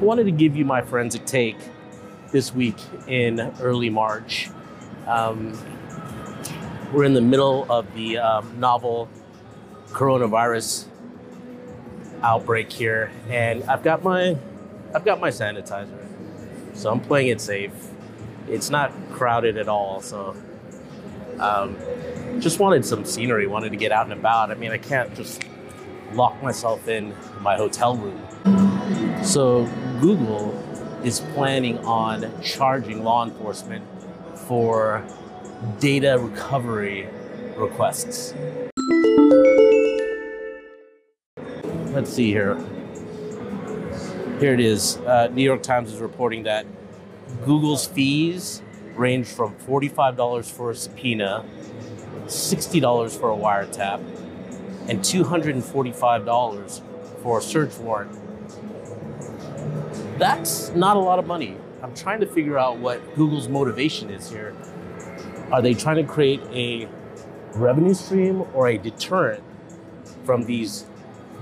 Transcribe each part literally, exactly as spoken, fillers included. I wanted to give you my forensic take this week in early March. Um, we're in the middle of the um, novel coronavirus outbreak here, and I've got my I've got my sanitizer, so I'm playing it safe. It's not crowded at all, so um, just wanted some scenery, wanted to get out and about. I mean, I can't just lock myself in my hotel room. So Google is planning on charging law enforcement for data recovery requests. Let's see here. Here it is. Uh, New York Times is reporting that Google's fees range from forty-five dollars for a subpoena, sixty dollars for a wiretap, and two hundred forty-five dollars for a search warrant. That's not a lot of money. I'm trying to figure out what Google's motivation is here. Are they trying to create a revenue stream or a deterrent from these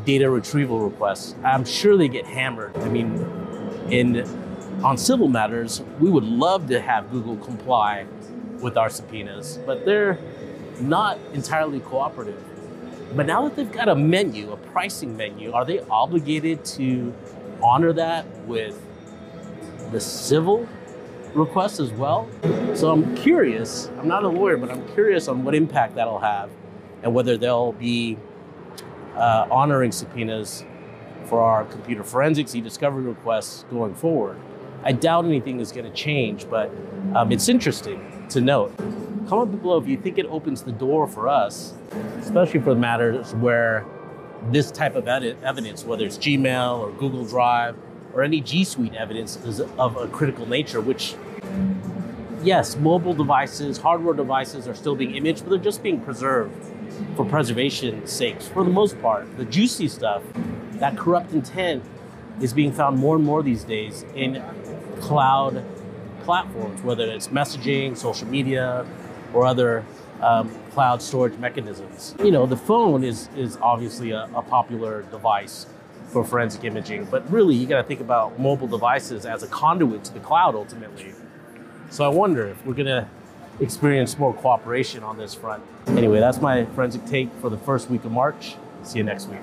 data retrieval requests? I'm sure they get hammered. I mean, in on civil matters, we would love to have Google comply with our subpoenas, but they're not entirely cooperative. But now that they've got a menu, a pricing menu, are they obligated to honor that with the civil request as well? So I'm curious, I'm not a lawyer, but I'm curious on what impact that'll have and whether they'll be uh, honoring subpoenas for our computer forensics e-discovery requests going forward. I doubt anything is going to change, but um, it's interesting to note. Comment below if you think it opens the door for us, especially for matters where this type of edit evidence, whether it's Gmail or Google Drive or any G Suite evidence, is of a critical nature, which, yes, mobile devices, hardware devices are still being imaged, but they're just being preserved for preservation's sake. For the most part, the juicy stuff, that corrupt intent, is being found more and more these days in cloud platforms, whether it's messaging, social media, or other um, cloud storage mechanisms. You know, the phone is, is obviously a, a popular device for forensic imaging, but really you gotta think about mobile devices as a conduit to the cloud ultimately. So I wonder if we're gonna experience more cooperation on this front. Anyway, that's my forensic take for the first week of March. See you next week.